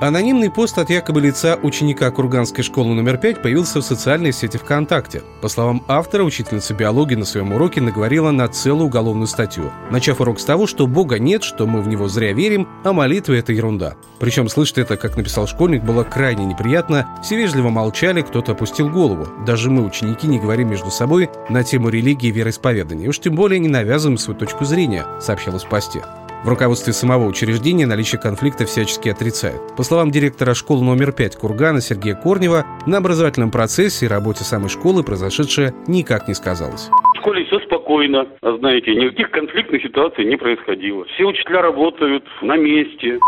Анонимный пост от якобы лица ученика Курганской школы номер 5 появился в социальной сети ВКонтакте. По словам автора, учительница биологии на своем уроке наговорила на целую уголовную статью, начав урок с того, что Бога нет, что мы в него зря верим, а молитвы – это ерунда. Причем слышать это, как написал школьник, было крайне неприятно, все вежливо молчали, кто-то опустил голову. Даже мы, ученики, не говорим между собой на тему религии и вероисповедания, уж тем более не навязываем свою точку зрения, сообщалось в посте. В руководстве самого учреждения наличие конфликта всячески отрицают. По словам директора школы номер 5 Кургана Сергея Корнева, на образовательном процессе и работе самой школы произошедшее никак не сказалось. В школе все спокойно, знаете, никаких конфликтных ситуаций не происходило. Все учителя работают на месте.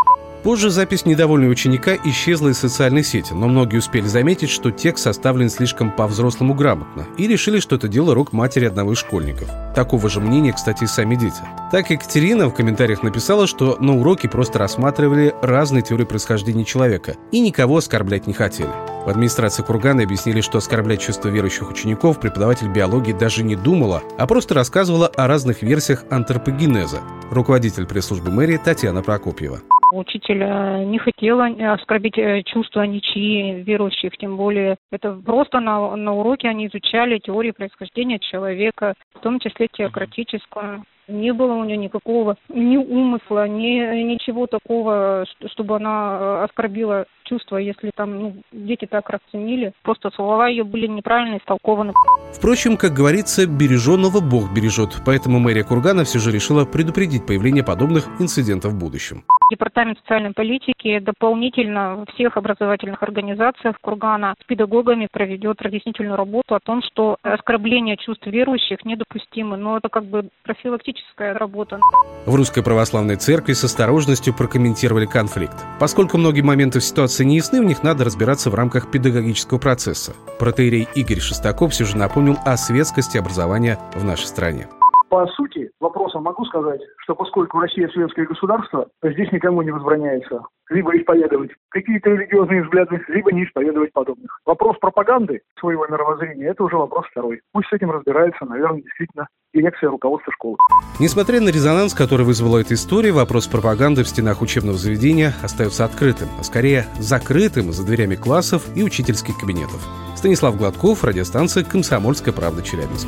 Позже запись недовольного ученика исчезла из социальной сети, но многие успели заметить, что текст составлен слишком по-взрослому грамотно, и решили, что это дело рук матери одного из школьников. Такого же мнения, кстати, и сами дети. Так Екатерина в комментариях написала, что на уроке просто рассматривали разные теории происхождения человека и никого оскорблять не хотели. В администрации Кургана объяснили, что оскорблять чувства верующих учеников преподаватель биологии даже не думала, а просто рассказывала о разных версиях антропогенеза. Руководитель пресс-службы мэрии Татьяна Прокопьева. Учитель не хотела оскорбить чувства ничьи верующих, тем более это просто на уроке они изучали теории происхождения человека, в том числе теократическую. Не было у нее никакого ни умысла, ничего такого, чтобы она оскорбила чувства, если там дети так расценили. Просто слова ее были неправильно истолкованы. Впрочем, как говорится, береженого Бог бережет, поэтому мэрия Кургана все же решила предупредить появление подобных инцидентов в будущем. Департамент социальной политики дополнительно во всех образовательных организациях Кургана с педагогами проведет разъяснительную работу о том, что оскорбление чувств верующих недопустимо, но это как бы профилактическая работа. В Русской православной церкви с осторожностью прокомментировали конфликт. Поскольку многие моменты в ситуации не ясны, в них надо разбираться в рамках педагогического процесса. Протоиерей Игорь Шестаков все же напомнил о светскости образования в нашей стране. По сути вопроса могу сказать, что поскольку Россия светское государство, то здесь никому не возбраняется либо исповедовать какие-то религиозные взгляды, либо не исповедовать подобных. Вопрос пропаганды своего мировоззрения – это уже вопрос второй. Пусть с этим разбирается, наверное, действительно дирекция руководства школы. Несмотря на резонанс, который вызвала эта история, вопрос пропаганды в стенах учебного заведения остается открытым, а скорее закрытым за дверями классов и учительских кабинетов. Станислав Гладков, радиостанция «Комсомольская правда» Челябинск.